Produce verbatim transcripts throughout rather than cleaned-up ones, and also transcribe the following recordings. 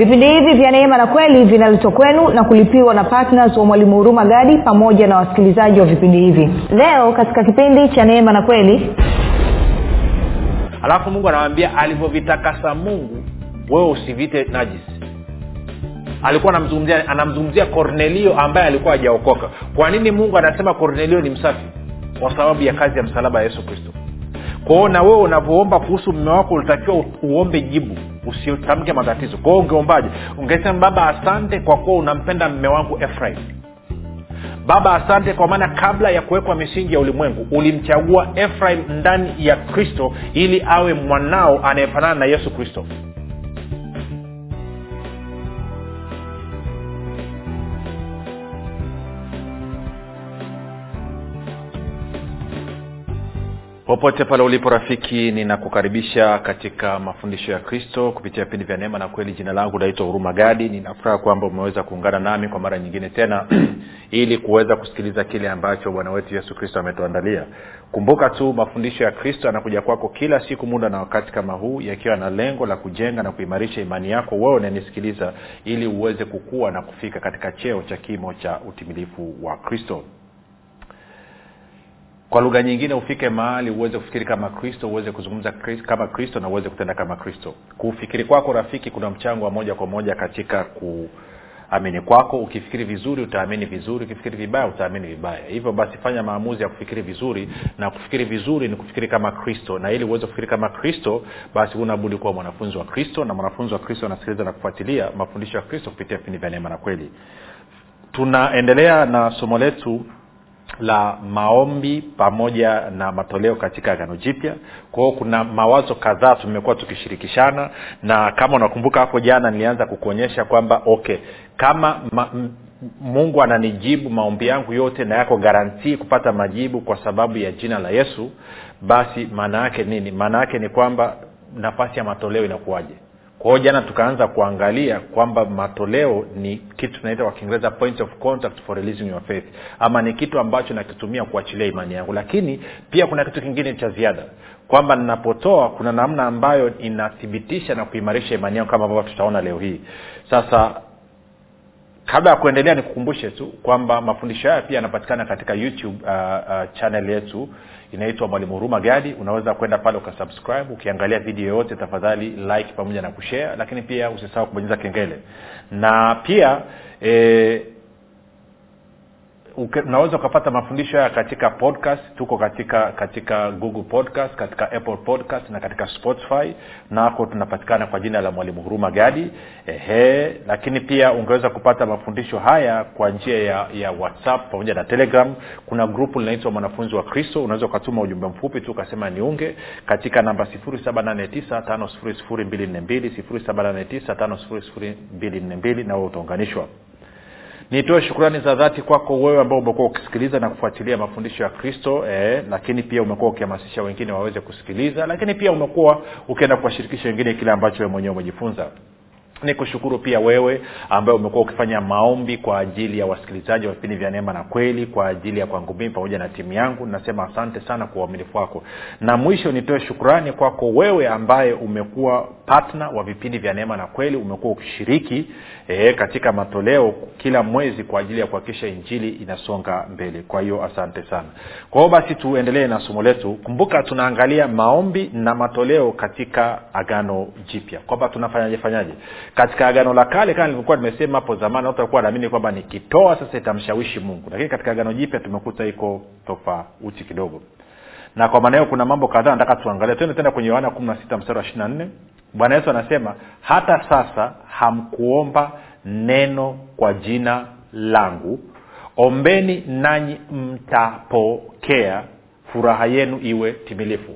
Vipindi hivi vya Neema na Kweli vinaletwa kwenu na kulipiwa na partners wa Mwalimu Huruma Gadi pamoja na wasikilizaji wa vipindi hivi. Leo katika kipindi cha Neema na Kweli, alafu Mungu anawaambia alivyovitakasa Mungu wewe usivite najisi. Alikuwa anamzungumzia anamzungumzia Kornelio ambaye alikuwa hajaokoka. Kwa nini Mungu anasema Kornelio ni msafi? Kwa sababu ya kazi ya msalaba wa Yesu Kristo. Kwa hiyo na wewe unapoomba kuhusu mume wako unatakiwa uombe jibu, usitamke matatizo. Kwa hiyo ungeombaje? Ungesema Baba asante kwa kuwa unampenda mume wangu Ephraim. Baba asante kwa maana kabla ya kuwekwa misingi ya ulimwengu ulimchagua Ephraim ndani ya Kristo ili awe mwanao anayefanana na Yesu Kristo. Popote pale ulipo rafiki, ninakukaribisha katika mafundisho ya Kristo kupitia vipindi vya Neema na Kweli. Jina langu naitwa Huruma Gadi. Ninafuraha kwamba umeweza kuungana nami kwa mara nyingine tena ili kuweza kusikiliza kile ambacho Bwana wetu Yesu Kristo ametuandalia. Kumbuka tu mafundisho ya Kristo yanakuja kwako kila siku muda na wakati kama huu, yakiwa na lengo la kujenga na kuimarisha imani yako wewe unanisikiliza, ili uweze kukua na kufika katika cheo cha kimo cha utimilifu wa Kristo. Kwa lugha nyingine, ufike mahali uweze kufikiri kama Kristo, uweze kuzungumza kama Kristo na uweze kutenda kama Kristo. Kufikiri kwako rafiki kuna mchango wa moja kwa moja katika kuamini kwako. Ukifikiri vizuri utaamini vizuri, ukifikiri vibaya utaamini vibaya. Hivyo basi fanya maamuzi ya kufikiri vizuri, na kufikiri vizuri ni kufikiri kama Kristo, na ili uweze kufikiri kama Kristo basi unabudi kuwa mwanafunzi wa Kristo, na mwanafunzi wa Kristo anasikiliza na kufuatilia mafundisho ya Kristo kupitia vipindi vya Neema na Kweli. Tunaendelea na somo letu la maombi pamoja na matoleo katika Agano Jipya. Kwa hiyo kuna mawazo kadhaa tumekuwa tukishirikishana, na kama unakumbuka hapo jana nilianza kukuonyesha kwamba okay, kama ma, m, Mungu ananijibu maombi yangu yote na yako guarantee kupata majibu kwa sababu ya jina la Yesu, basi maana yake nini? Maana yake ni kwamba nafasi ya matoleo inakuwaje? Kwa hiyo jana tukaanza kuangalia kwamba matoleo ni kitu tunaita kwa Kiingereza point of contact for releasing your faith, ama ni kitu ambacho nakitumia kuachilia imani yangu. Lakini pia kuna kitu kingine cha ziada, kwamba ninapotoa kuna namna ambayo inathibitisha na kuimarisha imani yangu, kama ambavyo tutaona leo hii. Sasa kabla ya kuendelea nikukumbushe tu kwamba mafundisho haya pia yanapatikana katika YouTube uh, uh, channel yetu inaitwa Mwalimu Huruma Gadi. Unaweza kwenda pale ukasubscribe, ukiangalia video yote tafadhali like pamoja na kushare, lakini pia usisahau kubonyeza kengele. Na pia eh unaweza kupata mafundisho haya katika podcast. Tuko katika katika Google Podcast, katika Apple Podcast na katika Spotify, na hapo tunapatikana kwa jina la Mwalimu Huruma Gadi. Ehe, lakini pia ungeweza kupata mafundisho haya kwa njia ya ya WhatsApp pamoja na Telegram. Kuna grupu linaloitwa Mwanafunzi wa Kristo. Unaweza kutuma ujumbe mfupi tu ukasema niunge katika namba zero seven eight nine five zero zero two four two, zero seven eight nine five zero zero two four two, na wewe utaunganishwa. Nitoe shukrani za dhati kwako wewe ambao umekuwa ukisikiliza na kufuatilia mafundisho ya Kristo, eh, lakini pia umekuwa ukihamasisha wengine waweze kusikiliza, lakini pia umekuwa ukienda kuwashirikisha wengine kile ambacho wewe mwenyewe umejifunza. Nikushukuru pia wewe ambaye umekuwa ukifanya maombi kwa ajili ya wasikilizaji wa vipindi vya Neema na Kweli, kwa ajili ya kwangu mimi pamoja na timu yangu. Nasema asante sana kwa uaminifu wako. Na mwisho nitoe shukrani kwako wewe ambaye umekuwa partner wa vipindi vya Neema na Kweli, umekuwa ukishiriki eh, katika matoleo kila mwezi kwa ajili ya kuhakikisha injili inasonga mbele. Kwa hiyo asante sana. Kwa hiyo basi tuendelee na somo letu. Kumbuka tunaangalia maombi na matoleo katika Agano Jipya. Kwa sababu tunafanyaje fanyaje? Katika Agano la Kale kama nilikuwa nimesema hapo zamani, watu walikuwa wanaamini kwamba nikitoa sasa itamshawishi Mungu. Lakini katika Agano Jipya tumekuta iko tofauti kidogo. Na kwa maana hiyo kuna mambo kadhaa nataka tuangalie. Twende tena kwenye Yohana kumi na sita mstari wa ishirini na nne. Bwana Yesu anasema, "Hata sasa hamkuomba neno kwa jina langu. Ombeni nanyi mtapokea, furaha yenu iwe timilifu."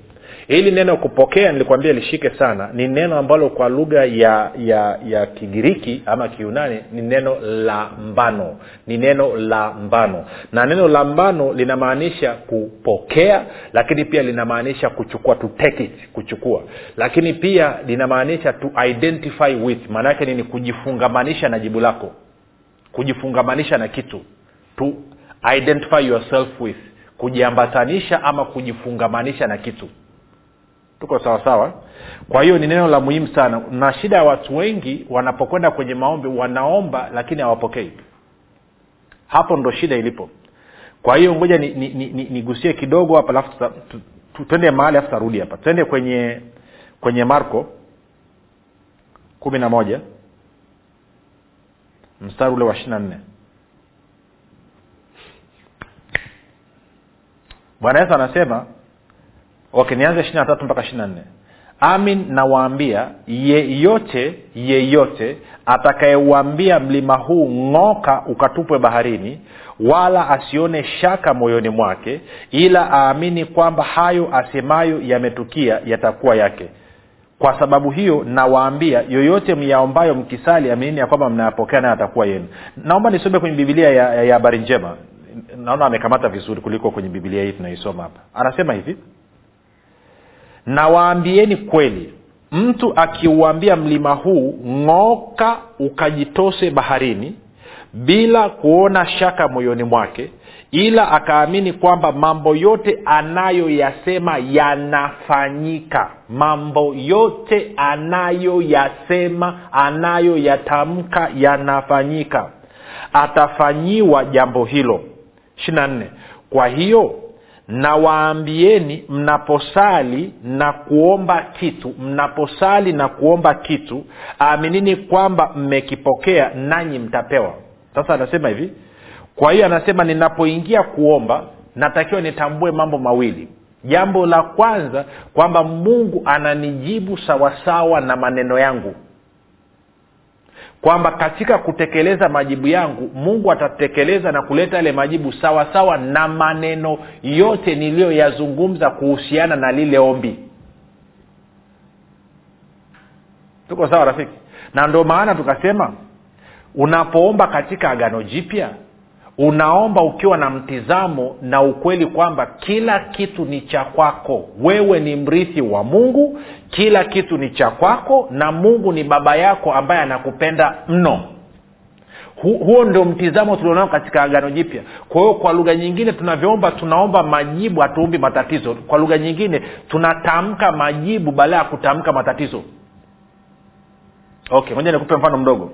Hili neno kupokea nilikwambia lishike sana. Ni neno ambalo kwa lugha ya ya ya Kigiriki ama Kiyunani ni neno lambano. Ni neno lambano. Na neno lambano linamaanisha kupokea, lakini pia linamaanisha kuchukua, to take it, kuchukua. Lakini pia linamaanisha to identify with. Maana yake ni kujifungamanisha na jibu lako. Kujifungamanisha na kitu. To identify yourself with. Kujiambatanisha ama kujifungamanisha na kitu. tuko sawa sawa. Kwa hiyo ni neno la muhimu sana, na shida ya watu wengi wanapokwenda kwenye maombi wanaomba lakini hawapokei. Hapo ndo shida ilipo. Kwa hiyo ngoja ni nigusie ni, ni kidogo hapa alafu twende mahali afu tarudi hapa. Twende kwenye kwenye Marko kumi na moja mstari ule wa ishirini na nne. Bwana Yesu anasema, okay, nianze ishirini na tatu mpaka ishirini na nne. Amin nawaambia, yeyote yeyote atakayewaambia mlima huu ng'oka ukatupwe baharini, wala asione shaka moyoni mwake, ila aamini kwamba hayo asemayo yametukia, yatakuwa yake. Kwa sababu hiyo nawaambia, yoyote myaombayo mkisali amini ya kwamba mnayapokea na yatakuwa yenu. Naomba nisome kwenye Biblia ya, ya habari njema. Naona amekamata vizuri kuliko kwenye Biblia hii tunaisoma hapa. Anasema hivi: nawaambieni kweli, mtu akiuambia mlima huu ng'oka ukajitose baharini bila kuona shaka moyoni mwake, ila akaamini kwamba mambo yote anayoyasema yanafanyika, mambo yote anayoyasema anayoyatamka yanafanyika, atafanyiwa jambo hilo. ishirini na nne. Kwa hiyo nawaambieni, mnaposali na kuomba kitu, mnaposali na kuomba kitu, aminini kwamba mmekipokea nanyi mtapewa. Sasa anasema hivi, kwa hiyo anasema ninapoingia kuomba natakiwa nitambue mambo mawili. Jambo la kwanza, kwamba Mungu ananijibu sawa sawa na maneno yangu, kwamba katika kutekeleza majibu yangu Mungu atatekeleza na kuleta ile majibu sawa sawa na maneno yote niliyoyazungumza kuhusiana na lile ombi. Tuko sawa rafiki? Na ndio maana tukasema unapoomba katika Agano Jipya unaomba ukiwa na mtizamo na ukweli kwamba kila kitu ni cha kwako. Wewe ni mrithi wa Mungu, kila kitu ni cha kwako, na Mungu ni baba yako ambaye anakupenda mno. Hu, huo ndio mtizamo tulionao katika Agano Jipya. Kwa hiyo kwa lugha nyingine tunavyoomba tunaomba majibu, hatuombi matatizo. Kwa lugha nyingine tunatamka majibu badala ya kutamka matatizo. Okay, ngoja nikupe mfano mdogo.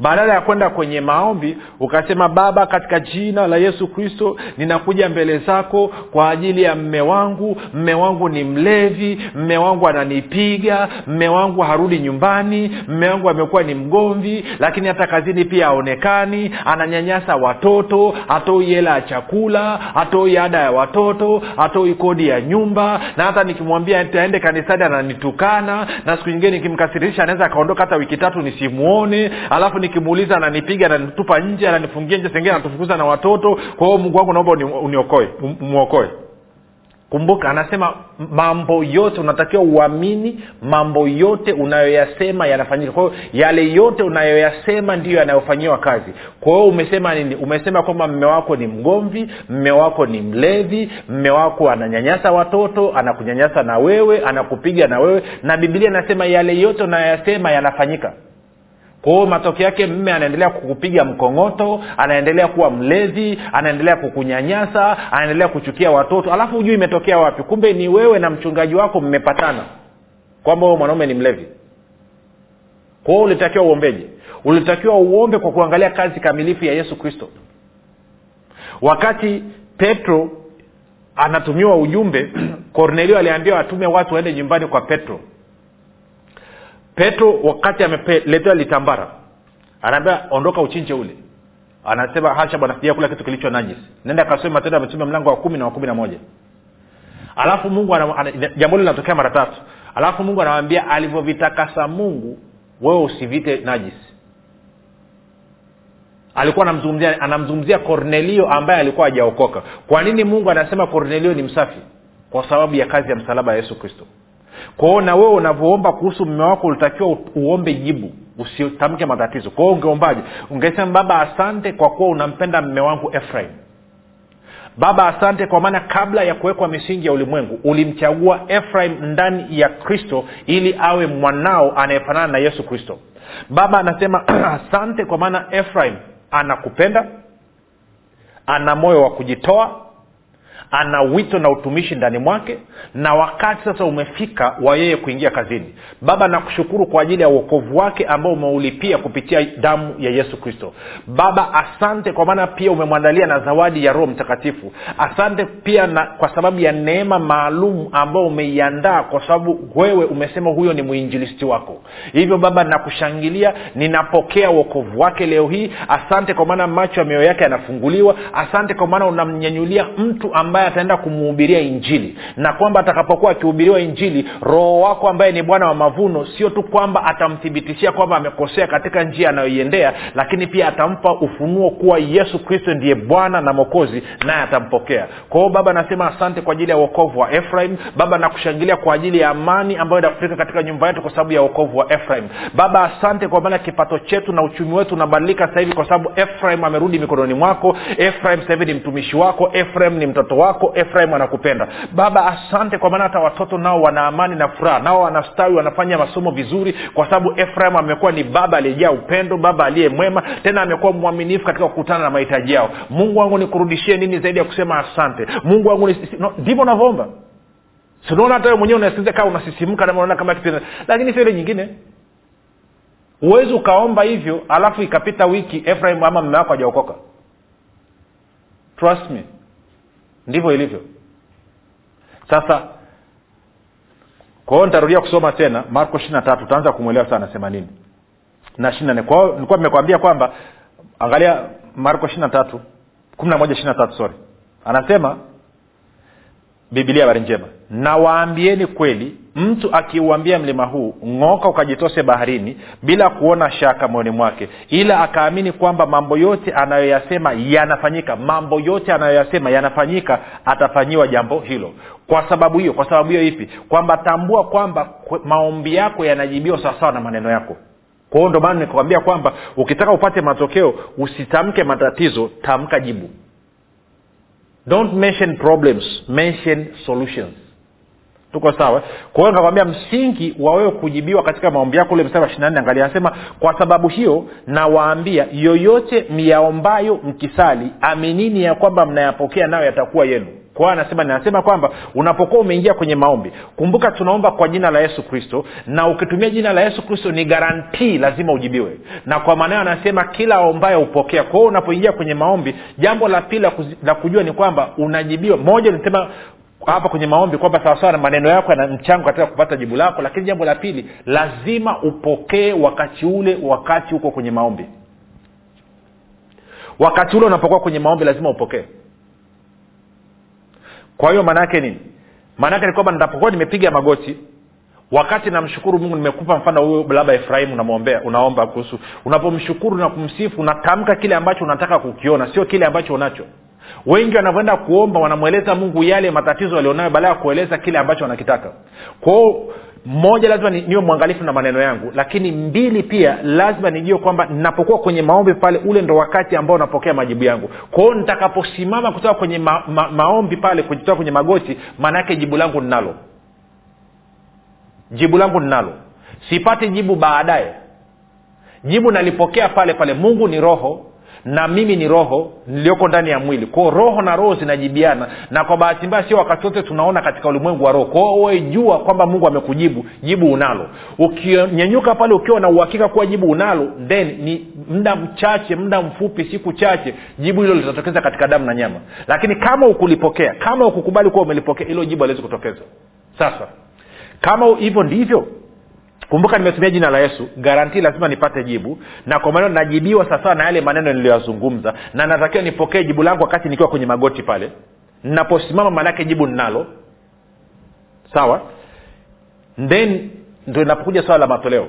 Badala ya kwenda kwenye maombi ukasema, Baba katika jina la Yesu Kristo ninakuja mbele zako kwa ajili ya mume wangu, mume wangu ni mlevi, mume wangu ananipiga, mume wangu harudi nyumbani, mume wangu amekuwa ni mgomvi, lakini hata kazini pia haonekani, ananyanyasa watoto, hatoi hela ya chakula, hatoi ada ya watoto, hatoi kodi ya nyumba, na hata nikimwambia aende kanisani ananitukana, na siku nyingine nikimkasirisha anaweza kaondoka hata wiki tatu nisimuone, alafu nikimuuliza ananipiga na nitupa nje, ananifungia nje sengine, anatufukuza na watoto. Kwa hiyo Mungu wangu naomba uniokoe, muokoe. Kumbuka anasema mambo yote unatakiwa uamini, mambo yote unayoyasema yanafanyika. Kwa hiyo yale yote unayoyasema ndiyo yanayofanyiwa kazi. Kwa hiyo umesema nini? Umesema kwamba mume wako ni mgomvi, mume wako ni mlevi, mume wako ananyanyasa watoto, anakunyanyasa na wewe, anakupiga na wewe, na Biblia inasema yale yote unayoyasema yanafanyika. Kwa matokeo yake mume anaendelea kukupiga mkongoto, anaendelea kuwa mlezi, anaendelea kukunyanyasa, anaendelea kuchukia watoto. Alafu hujui imetokea wapi. Kumbe ni wewe na mchungaji wako mmepatana kwamba wewe mwanaume ni mlevi. Kwa hiyo ulitakiwa uombeje? Ulitakiwa uombe kwa kuangalia kazi kamilifu ya Yesu Kristo. Wakati Petro anatumiwa ujumbe, Kornelio aliambiwa atume watu waende nyumbani kwa Petro. Petro wakati ameletea litambara anaambia ondoka uchinje ule. Anasema hasha bwana, sija kula kitu kilicho najisi. Nenda kasome Matendo ya Mitume mlango wa kumi na wa kumi na moja. Alafu Mungu jambo hilo linatokea mara tatu. Alafu Mungu anamwambia alivyovitakasa Mungu wewe usivite najisi. Alikuwa anamzungumzia anamzungumzia Kornelio ambaye alikuwa hajaokoka. Kwa nini Mungu anasema Kornelio ni msafi? Kwa sababu ya kazi ya msalaba ya Yesu Kristo. Kwa hiyo na wewe unavyoomba kuhusu mume wako ulitakiwa uombe jibu, usitamke matatizo. Kwa hiyo ungeombaje? Ungesema Baba asante kwa kuwa unampenda mume wangu Ephraim. Baba asante kwa maana kabla ya kuwekwa misingi ya ulimwengu ulimchagua Ephraim ndani ya Kristo ili awe mwanao anayefanana na Yesu Kristo. Baba anasema asante kwa maana Ephraim anakupenda, ana moyo wa kujitoa, ana wito na utumishi ndani mwake, na wakati sasa umefika wa yeye kuingia kazini. Baba, nakushukuru kwa ajili ya wokovu wake ambao umeulipia kupitia damu ya Yesu Kristo. Baba, asante kwa maana pia umemwandalia na zawadi ya Roho Mtakatifu. Asante pia na kwa sababu ya neema maalum ambao umeiandaa, kwa sababu wewe umesema huyo ni mwinjilisti wako. Hivyo Baba, nakushangilia, ninapokea wokovu wake leo hii. Asante kwa maana macho ya mioyo yake yanafunguliwa. Asante kwa maana unamnyanyulia mtu ambaye ataenda kumhubiria injili, na kwamba atakapokuwa akihubiriwa injili, Roho wako ambaye ni Bwana wa mavuno, sio tu kwamba atamthibitishia kwamba amekosea katika njia anayoiendea, lakini pia atampa ufunuo kuwa Yesu Kristo ndiye Bwana na Mwokozi, naye atampokea. Kwa hiyo Baba, nasema asante kwa ajili ya wokovu wa Ephraim. Baba, nakushangilia kwa ajili ya amani ambayo inafika katika nyumba yetu kwa sababu ya wokovu wa Ephraim. Baba, asante kwa maana kipato chetu na uchumi wetu unabadilika sasa hivi kwa sababu Ephraim amerudi mikononi mwako. Ephraim sasa hivi ni mtumishi wako. Ephraim ni mtoto wako. Ephraim anakupenda. Baba, asante kwa maana hata watoto nao wana amani na furaha, nao wanastawi, wanafanya masomo vizuri kwa sababu Ephraim amekuwa ni baba aliyejaa upendo, baba aliye mwema, tena amekuwa mwaminifu katika kukutana na mahitaji yao. Mungu wangu, nikurudishie nini zaidi ya kusema asante? Mungu wangu, ndivyo no, unavomba. Sinaona hata wewe mwenyewe unasikiza kama unasisimka na unaona kama kitu, lakini sio ile nyingine. Uwezo kaomba hivyo alafu ikapita wiki Ephraim ama mume wako hajaokoka. Trust me. Ndivyo ilivyo. Sasa kwa hiyo nitarudia kusoma tena Marko ishirini na tatu, tutaanza kumuelewa sana anasema nini. Na ishirini na nne. Kwa hiyo nilikuwa nimekuambia kwamba angalia Marko ishirini na tatu, kumi na moja ishirini na tatu sorry. Anasema Biblia habari njema. Na waambieni kweli, mtu akiuambia mlima huu ng'oka ukajitose baharini, bila kuona shaka moyoni mwake, ila akaamini kwamba mambo yote anayoyasema yanafanyika, mambo yote anayoyasema yanafanyika, atafanyiwa jambo hilo. Kwa sababu hiyo, kwa sababu hiyo ipi? Kwamba tambua kwamba maombi yako yanajibiwa sawa sawa na maneno yako. Kwa hiyo ndo maana nikakwambia kwamba ukitaka upate matokeo, usitamke matatizo, tamka jibu. Don't mention problems, mention solutions. Tuko sawa? Kwa hiyo nakwambia msingi wa wewe kujibiwa katika maombi yako ile mstari wa ishirini na nne, angalia anasema kwa sababu hiyo na waambia yoyote myaombayo mkisali, aminini ya kwamba mnayapokea nayo yatakuwa yenu. Kwa hiyo anasema ninasema kwamba unapokuwa umeingia kwenye maombi, kumbuka tunaomba kwa jina la Yesu Kristo, na ukitumia jina la Yesu Kristo ni guarantee lazima ujibiwe. Na kwa maana anasema kila ombaye upokea. Kwa hiyo unapoingia kwenye maombi, jambo la pili la kujua ni kwamba unajibiwa. Moja nilisema hapa kwenye maombi kwamba sawa sawa na maneno yako na mchango katika kupata jibu lako, lakini jambo la pili lazima upokee wakati ule, wakati uko kwenye maombi. Wakati ule unapokuwa kwenye maombi lazima upokee. Kwa hiyo maana yake nini? Maana yake ni kwamba nitapokuwa nimepiga magoti wakati namshukuru Mungu, nimekupa mfano huyo baba Efraimu unamwombea, unaomba kuhusu, unapomshukuru na kumsifu unatamka kile ambacho unataka kukiona, sio kile ambacho unacho. Wengi wanavyoenda kuomba wanamueleza Mungu yale matatizo walionayo badala ya kueleza kile ambacho wanakitaka. Kwa hiyo moja, lazima niwe mwangalifu na maneno yangu, lakini mbili pia lazima nijue kwamba ninapokuwa kwenye maombi pale, ule ndo wakati ambao napokea majibu yangu. Kwa hiyo nitakaposimama kutoka kwenye ma, ma, maombi pale, kutoka kwenye magoti, maana yake jibu langu ninalo. Jibu langu ninalo. Sipati jibu baadaye. Jibu nalipokea pale pale. Mungu ni roho na mimi ni roho niliyoko ndani ya mwili. Kwa roho na roho zinajibiana, na kwa bahati mbaya sio wakati wote tunaona katika ulimwengu wa roho. Kwa wewe jua kwamba Mungu amekujibu, jibu unalo. Ukinyanyuka pale ukiwa na uhakika kuwa jibu unalo, then ni muda mchache, muda mfupi, siku chache, jibu hilo litatokeza katika damu na nyama. Lakini kama ukulipokea, kama ukukubali kuwa umelipokea, hilo jibu haliwezi kutokeza. Sasa kama hivyo ndivyo, kumbuka nimetumia jina la Yesu, guarantee lazima nipate jibu, na kwa maana najibiwa sasa na yale maneno niliyozungumza, na natakiwa nipokee jibu langu wakati nikiwa kwenye magoti pale. Ninaposimama maana yake jibu ninalo. Sawa? Then ndio inapokuja swala la matoleo.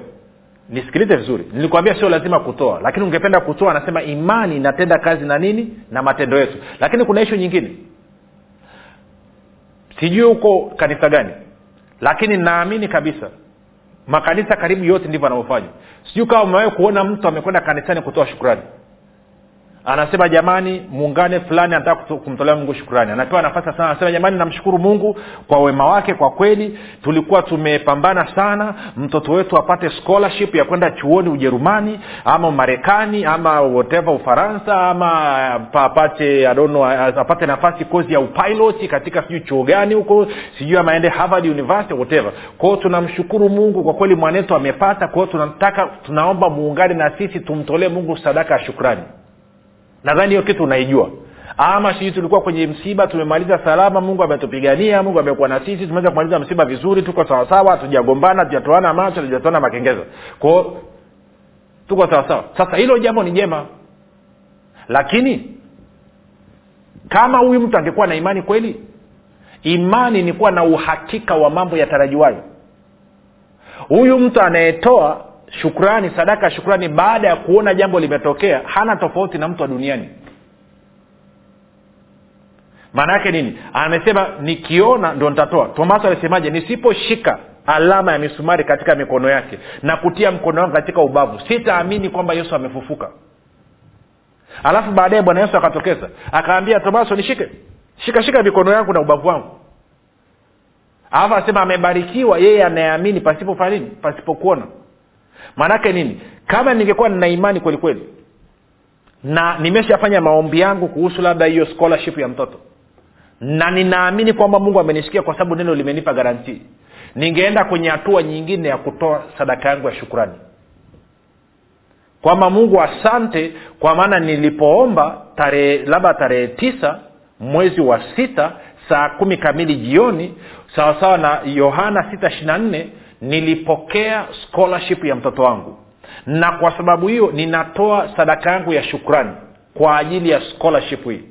Nisikilize vizuri. Nilikwambia sio lazima kutoa, lakini ungependa kutoa, anasema imani inatenda kazi na nini? Na matendo yetu. Lakini kuna issue nyingine. Sijui uko kanisa gani, lakini naamini kabisa makanisa karibu yote ndivyo wanavyofanya. Sio kama umewahi kuona mtu amekwenda kanisani kutoa shukrani. Anasema jamani muungane fulani anataka kumtolea Mungu shukrani. Anapewa nafasi sana, anasema jamani namshukuru Mungu kwa wema wake, kwa kweli tulikuwa tumepambana sana mtoto wetu apate scholarship ya kwenda chuoni Ujerumani ama Marekani ama whatever Ufaransa ama apate I don't know apate nafasi kozi ya upilot katika sijui chuo gani huko, sijui amaende Harvard University whatever. Kwa hiyo tunamshukuru Mungu kwa kweli mwanetu amepata, kwa hiyo tunataka tunaomba muungane na sisi tumtolee Mungu sadaka ya shukrani. Nadhani hiyo kitu unaijua. Ama sisi tulikuwa kwenye msiba tumemaliza salama, Mungu ametupigania, Mungu amekuwa na sisi, tumeweza kumaliza msiba vizuri, tuko sawa sawa, hatujagombana, hatujaoana macho, hatujaoana makengezo. Kwa hiyo tuko sawa sawa. Sasa hilo jambo ni jema. Lakini kama huyu mtu angekuwa na imani kweli, imani ni kuwa na uhakika wa mambo yatarajiwayo. Huyu mtu anayetoa shukrani, sadaka shukrani, baada ya kuona jambo limetokea, hana tofauti na mtu wa duniani. Maana yake nini? Amesema nikiona ndo nitatoa. Tomaso alisemaje? Nisiposhika alama ya misumari katika mikono yake na kutia mkono wangu katika ubavu, sitaamini kwamba Yesu amefufuka. Alafu baadaye Bwana Yesu akatokeza, akaambia Tomaso nishike. Shika shika mikono yangu na ubavu wangu. Alafu asema amebarikiwa yeye anayeamini pasipo falini, pasipo kuona. Maana yake nini? Kama ningekuwa nina imani kweli kweli na nimeshafanya maombi yangu kuhusu labda hiyo scholarship ya mtoto na ninaamini kwamba Mungu amenisikia kwa sababu neno limenipa guarantee, ningeenda kwenye hatua nyingine ya kutoa sadaka yangu ya shukrani. Kwamba Mungu asante kwa maana nilipoomba tarehe labda tarehe tisa mwezi wa sita saa kumi kamili jioni sawa sawa na Yohana sita ishirini na nne nilipokea scholarship ya mtoto wangu, na kwa sababu hiyo ninatoa sadaka yangu ya shukrani kwa ajili ya scholarship hii.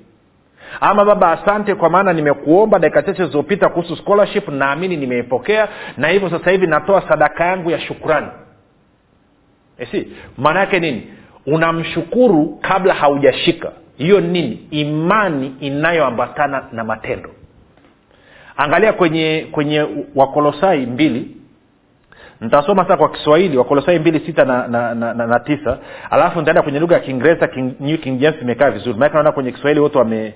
Ama Baba asante kwa maana nimekuomba dakika chache zilizopita kuhusu scholarship, naamini nimeipokea na hivyo sasa hivi natoa sadaka yangu ya shukrani. Esi, maana yake nini? Unamshukuru kabla haujashika. Hiyo nini? Imani inayoambatana na matendo. Angalia kwenye kwenye Wakolosai mbili. Nitasoma sasa kwa Kiswahili Wakolosai mbili sita na na na, na, na tisa, alafu nitaenda kwenye lugha ya Kiingereza, King, New King James imekaa vizuri. Maana naona kwenye Kiswahili wote wame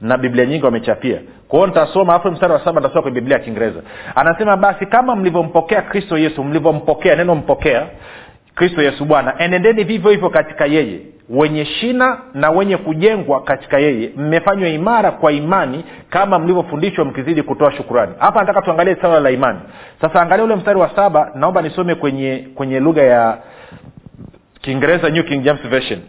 na Biblia nyingi wamechapia. Kwa hiyo nitasoma hapo mstari wa saba nitasoma kwa Biblia ya Kiingereza. Anasema basi kama mlivyompokea Kristo Yesu, mlivyompokea, neno mpokea Kristo Yesu Bwana, enendeni vivyo hivyo katika yeye, wenye shina na wenye kujengwa katika yeye, mmefanywa imara kwa imani kama mlivyofundishwa, mkizidi kutoa shukrani. Hapa nataka tuangalie swala la imani. Sasa angalia ule mstari wa saba, naomba nisome kwenye kwenye lugha ya Kiingereza, New King James Version.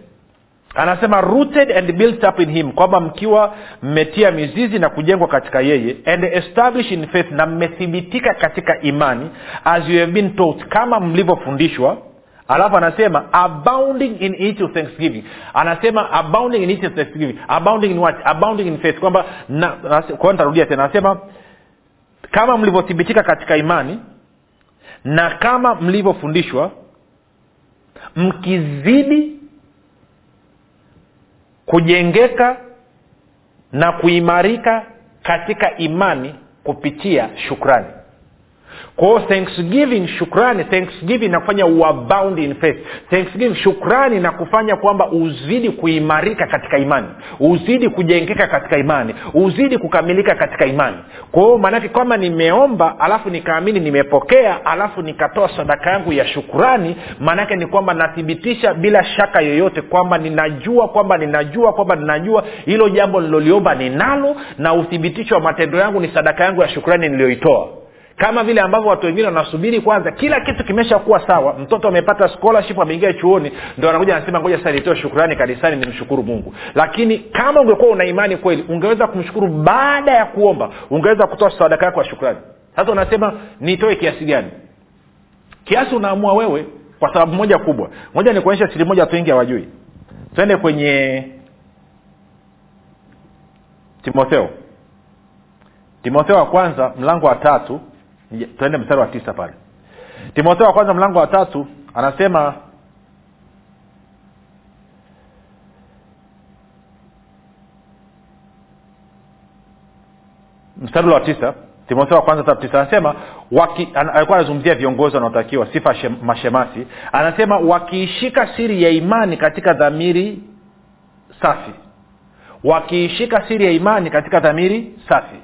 Anasema rooted and built up in him, kwamba mkiwa mmetia mizizi na kujengwa katika yeye, and established in faith, na mmethibitika katika imani, as you have been taught, kama mlivyofundishwa. Alafu anasema abounding in each of thanksgiving. Anasema abounding in each of thanksgiving. Abounding in what? Abounding in faith. Kwamba na kwa nitarudia tena, anasema kama mlivyothibitika katika imani na kama mlivyofundishwa, mkizidi kujengeka na kuimarika katika imani kupitia shukrani. Kwa thanksgiving, shukrani, thanksgiving inakufanya uabound in faith. Thanksgiving, shukrani inakufanya kwamba uzidi kuimarika katika imani, uzidi kujengeka katika imani, uzidi kukamilika katika imani. Kwa hiyo maana yake kama nimeomba, alafu nikaamini, nimepokea, alafu nikatoa sadaka yangu ya shukrani, maana yake ni kwamba nathibitisha bila shaka yoyote kwamba ninajua kwamba ninajua kwamba ninajua hilo jambo niloliomba ninalo, na uthibitisho wa matendo yangu ni sadaka yangu ya shukrani niliyoitoa. Kama vile ambavyo watu wengine wanasubiri kwanza kila kitu kimeshakuwa sawa, mtoto amepata scholarship, ameingia chuoni, ndio anakuja anasema ngoja sasa nitoe shukrani kanisani nimshukuru Mungu. Lakini kama ungekuwa una imani kweli, ungeweza kumshukuru baada ya kuomba, ungeweza kutoa sadaka yako ya shukrani. Sasa unasema nitoe kiasi gani? Kiasi unaamua wewe, kwa sababu moja kubwa. Moja ni kuonyesha siri moja watu wengi hawajui. Twende kwenye Timotheo. Timotheo wa kwanza mlango wa tatu. Tuende mstari wa tisa pale. Timotheo wa kwanza mlango wa tatu anasema mstari wa tisa, Timotheo wa kwanza tatu tisa anasema waki, an, alikuwa anazungumzia viongozi wanaotakiwa sifa shem, mashemasi. Anasema wakiishika siri ya imani katika dhamiri safi, wakiishika siri ya imani katika dhamiri safi.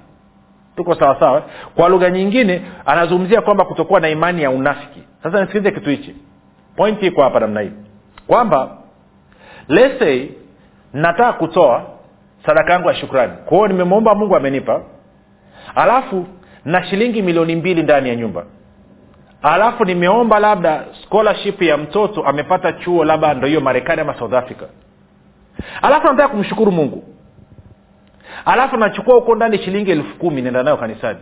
Tuko sawa sawa? Kwa lugha nyingine anazungumzia kwamba kutokuwa na imani ya unafiki. Sasa nisikilize kitu hichi. Point iko hapa namna hii. Kwamba let's say nataka kutoa sadaka yangu ya shukrani. Kwa hiyo nimemwomba Mungu amenipa. Alafu na shilingi milioni mbili ndani ya nyumba. Alafu nimeomba labda scholarship ya mtoto amepata chuo labda ndio hiyo Marekani ama South Africa. Alafu nataka kumshukuru Mungu. Alafu nachukua huko ndani shilingi elfu kumi nenda nayo kanisani.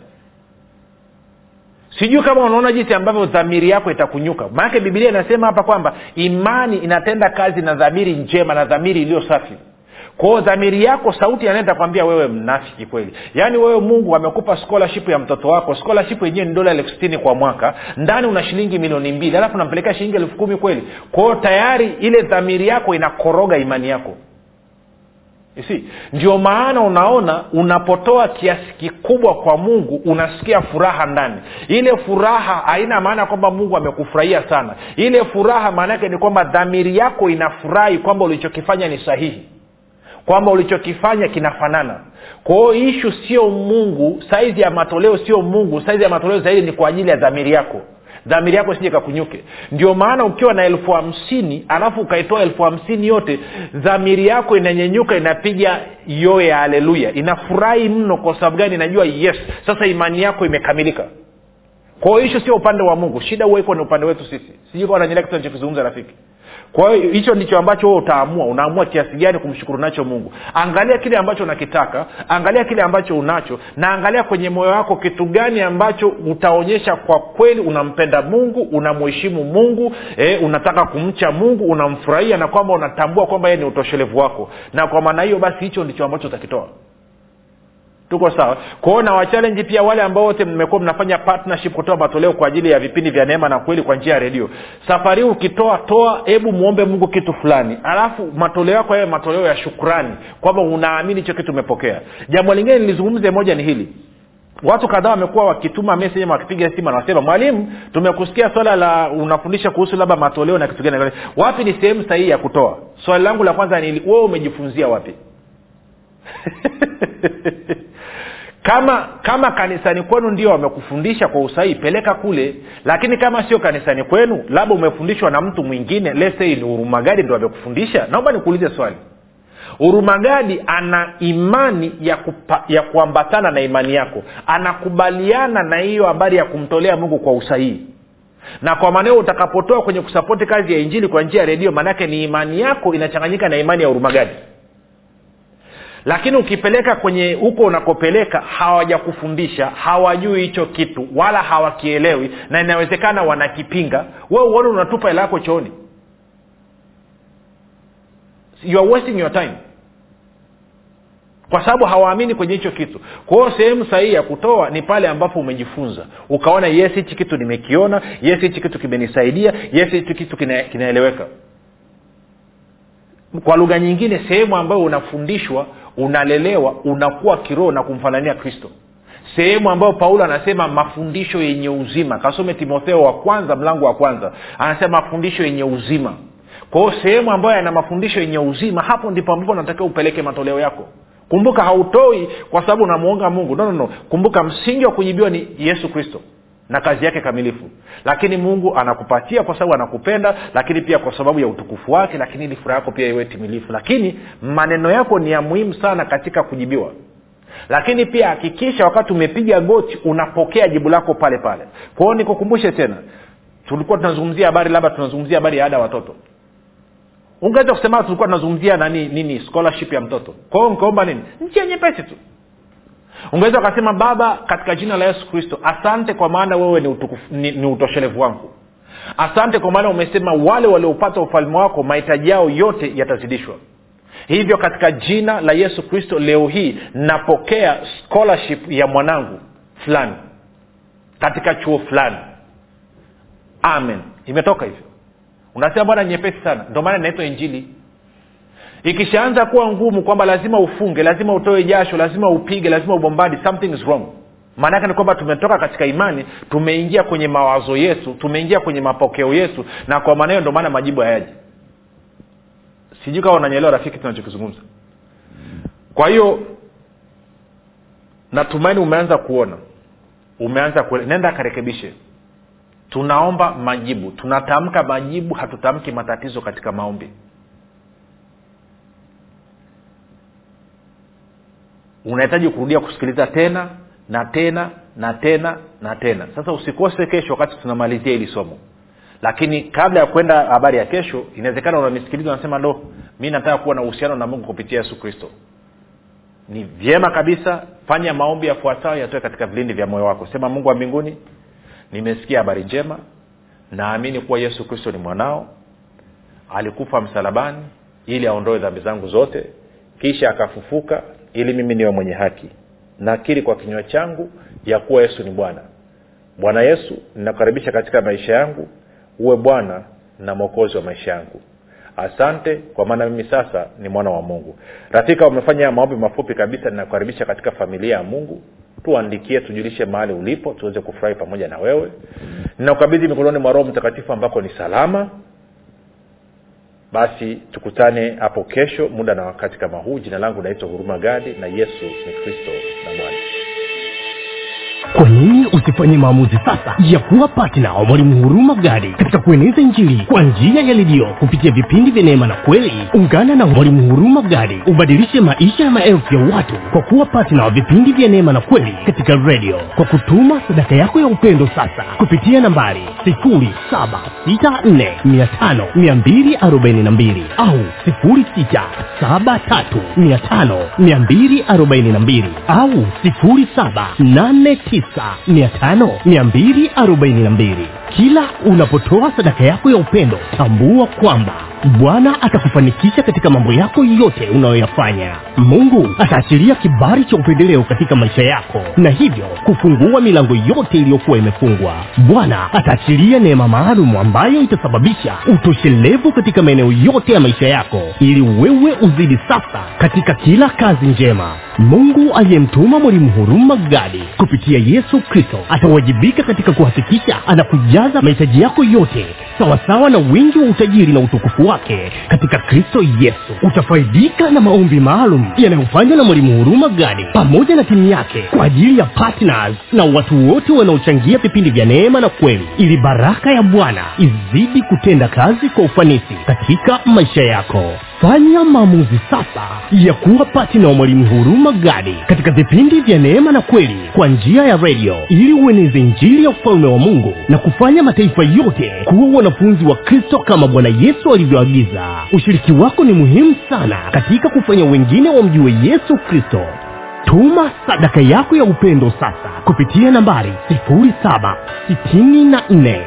Sijui kama unaona jinsi ambavyo dhamiri yako itakunyuka. Maana Biblia inasema hapa kwamba imani inatenda kazi na dhamiri njema na dhamiri iliyo safi. Kwa hiyo dhamiri yako sauti inaenda kwambia wewe mnafiki kweli. Yaani wewe Mungu amekupa scholarship ya mtoto wako. Scholarship yenyewe ni dola elfu sitini kwa mwaka. Ndani una shilingi milioni mbili. Alafu unampeleka shilingi elfu kumi kweli. Kwa hiyo tayari ile dhamiri yako inakoroga imani yako. Isi, ndio maana unaona unapotoa kiasi kikubwa kwa Mungu unasikia furaha ndani. Ile furaha haina maana kwamba Mungu amekufurahia sana. Ile furaha maana yake ni kwamba dhamiri yako inafurahi kwamba ulichokifanya ni sahihi. Kwamba ulichokifanya kinafanana. Kwa hiyo issue sio Mungu, size ya matoleo sio Mungu, size ya matoleo zaidi ni kwa ajili ya dhamiri yako. Dhamiri yako sije kakunyuke. Ndio maana ukiwa na elfu hamsini alafu ukaitoa elfu hamsini yote, dhamiri yako inanyenyuka inapiga yoe ya haleluya. Inafurahi mno kwa sababu gani? Najua yes, sasa imani yako imekamilika. Kwa hiyo hicho sio upande wa Mungu. Shida huwa iko ni upande wetu sisi. Sijui kwa nani lakini tunachozungumza rafiki. Kwa hiyo hicho ndicho ambacho wewe utaamua, unaamua kiasi gani kumshukuru nacho Mungu. Angalia kile ambacho unakitaka, angalia kile ambacho unacho, na angalia kwenye moyo wako kitu gani ambacho utaonyesha kwa kweli unampenda Mungu, unamheshimu Mungu, eh unataka kumcha Mungu, unamfurahia na kwamba unatambua kwamba yeye ni utoshelevu wako. Na kwa maana hiyo basi hicho ndicho ambacho utakitoa. Tuko sawa? Kwao na wa challenge pia wale ambao wote mmekuwa mnafanya partnership kutoa matoleo kwa ajili ya vipindi vya neema na kweli kwa njia ya radio. Safari ukitoa toa, hebu muombe Mungu kitu fulani. Alafu matoleo yako yawe matoleo ya shukrani kwamba unaamini hicho kitu umepokea. Jambo lingine nilizungumze moja ni hili. Watu kadhaa wamekuwa wakituma message ama wakipiga simu na wasema, "Mwalimu, tumekusikia swala la unafundisha kuhusu labda matoleo na kitu gani. Wapi ni sehemu sahihi ya kutoa?" Swali langu la kwanza ni, "Wewe umejifunzia wapi?" Kama kama kanisani kwenu ndio wamekufundisha kwa usahihi, peleka kule. Lakini kama sio kanisani kwenu, labda umefundishwa na mtu mwingine, let's say ni Hurumagadi ndio amekufundisha, naomba nikuulize swali. Hurumagadi ana imani ya kupa, ya kuambatana na imani yako. Anakubaliana na hiyo habari ya kumtolea Mungu kwa usahihi. Na kwa maneno utakapotoa kwenye kusupport kazi ya injili kwa njia ya redio, maana yake ni imani yako inachanganyika na imani ya Hurumagadi. Lakini ukipeleka kwenye huko unakopeleka, hawajakufundisha, hawajui hicho kitu wala hawakielewi, na inawezekana wanakipinga. Wewe uone unatupa hela yako chooni. You are wasting your time. Kwa sababu hawaamini kwenye hicho kitu. Kwa hiyo sehemu sahihi ya kutoa ni pale ambapo umejifunza. Ukaona yes hichi kitu nimekiona, yes hichi kitu kimenisaidia, yes hichi kitu kina, kinaeleweka. Kwa lugha nyingine, sehemu ambayo unafundishwa, unalelewa, unakuwa kiroho na kumfanania Kristo. Sehemu ambayo Paulo anasema mafundisho yenye uzima. Kasome Timotheo wa kwanza mlango wa kwanza. Anasema mafundisho yenye uzima. Kwa hiyo sehemu ambayo yana mafundisho yenye uzima, hapo ndipo ambapo unatakiwa upeleke matoleo yako. Kumbuka hautoi kwa sababu unamuomba Mungu. No no no. Kumbuka msingi wa kujibiwa ni Yesu Kristo na kazi yake kamilifu. Lakini Mungu anakupatia kwa sababu anakupenda, lakini pia kwa sababu ya utukufu wake, lakini ile furaha yako pia iwe timilifu. Lakini maneno yako ni ya muhimu sana katika kujibiwa. Lakini pia hakikisha wakati umepiga goti unapokea jibu lako pale pale. Kwa hiyo nikukumbushe tena, tulikuwa tunazungumzia habari labda tunazungumzia habari ya ada watoto. Ungeweza kusema tulikuwa tunazungumzia nani nini scholarship ya mtoto. Kwa hiyo nikaomba nini? Njia nyepesi tu. Ungeweza kusema, "Baba, katika jina la Yesu Kristo, asante kwa maana wewe ni utukufu ni, ni utoshelevu wangu. Asante kwa maana umesema wale waliopata ufalme wako mahitaji yao yote yatazidishwa. Hivyo katika jina la Yesu Kristo leo hii napokea scholarship ya mwanangu fulani katika chuo fulani. Amen." Imetoka hivyo. Unasema bwana nyepesi sana. Ndio maana inaitwa injili. Ikishaanza kuwa ngumu kwamba lazima ufunge, lazima utoe jasho, lazima upige, lazima ubombadi, something is wrong. Maana yake ni kwamba tumetoka katika imani, tumeingia kwenye mawazo yetu, tumeingia kwenye mapokeo yetu, na kwa maana hiyo ndio maana majibu hayaji. Sijui kama unanielewa rafiki tunachokizungumza. Kwa hiyo natumaini umeanza kuona. Umeanza kuona. Nenda karekebishe. Tunaomba majibu. Tunatamka majibu, hatutamki matatizo katika maombi. Unahitaji kurudia kusikiliza tena na tena na tena na tena. Sasa usikose kesho wakati tunamalizia hili somo. Lakini kabla ya kwenda habari ya kesho, inawezekana unanisikiliza unasema lo, mimi nataka kuwa na uhusiano na Mungu kupitia Yesu Kristo. Ni vyema kabisa fanya maombi yafuatayo yatoe katika vilindi vya moyo wako. Sema Mungu wa mbinguni, nimesikia habari njema, naamini kuwa Yesu Kristo ni mwanao, alikufa msalabani ili aondoe dhambi zangu zote, kisha akafufuka ili mimi niwe mwenye haki. Nakiri kwa kinywa changu ya kuwa Yesu ni Bwana. Bwana Yesu, ninakukaribisha katika maisha yangu, uwe Bwana na Mwokozi wa maisha yangu. Asante kwa maana mimi sasa ni mwana wa Mungu. Rafika, umefanya maombi mafupi kabisa, ninakukaribisha katika familia ya Mungu. Tuandikie, tujulishe mahali ulipo, tuweze kufurahi pamoja na wewe. Ninakukabidhi mikononi mwa Roho Mtakatifu ambako ni salama. Basi tukutane hapo kesho muda na wakati kama huu. Jina langu naitwa Huruma Gadi na Yesu ni Kristo na Bwana. Kwa nini usifanye maamuzi sasa ya kuwa partner wa Mwalimu Huruma Gadi katika kueneza Injili kwa njia ya redio kupitia vipindi vya neema na kweli? Ungana na Mwalimu Huruma Gadi ubadilishe maisha ya maelfu ya watu kwa kuwa partner wa vipindi vya neema na kweli katika redio kwa kutuma sadaka yako ya upendo sasa kupitia nambari sifuri saba sita nne tano mbili nne mbili au sifuri sita saba tatu tano mbili nne mbili au sifuri saba nane tisa mia tano mbili arobaini na mbili. Kila unapotoa sadaka yako ya upendo, tambua kwamba Bwana atakufanikisha katika mambo yako yote unayoyafanya. Mungu ataachilia kibali cha upendeleo katika maisha yako na hivyo kufungua milango yote iliyokuwa imefungwa. Bwana ataachilia neema maalum ambayo itasababisha utoshelevu katika maeneo yote ya maisha yako ili wewe uzidi sasa katika kila kazi njema. Mungu aliyemtuma Mwalimu Huruma Gadi kupitia Yesu Kristo atawajibika katika kuhakikisha anakujaza mahitaji yako yote sawa sawa na wingi wa utajiri na utukufu wake katika Kristo Yesu. Utafaidika na maombi maalum yanayofanywa na Mwalimu Huruma Gadi pamoja na timu yake kwa ajili ya partners na watu wote wanaochangia vipindi vya neema na kweli, ili baraka ya Bwana izidi kutenda kazi kwa ufanisi katika maisha yako. Fanya maamuzi sasa ya kuwa partner wa Mwalimu Huruma Gadi katika vipindi vya neema na kweli kwa njia ya radio ili ueneze Injili ya ufalme wa Mungu na kufanya mataifa yote kuwa wanafunzi wa Kristo kama Bwana Yesu alivyoagiza. Ushiriki wako ni muhimu sana katika kufanya wengine wamjue Yesu Kristo. Tuma sadaka yako ya upendo sasa kupitia nambari sifuri saba sita nne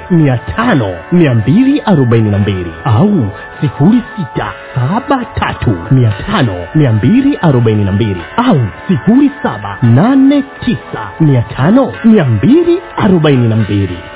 tano mbili nne mbili au sifuri sita saba tatu tano mbili nne mbili au sifuri saba nane tisa tano mbili nne mbili.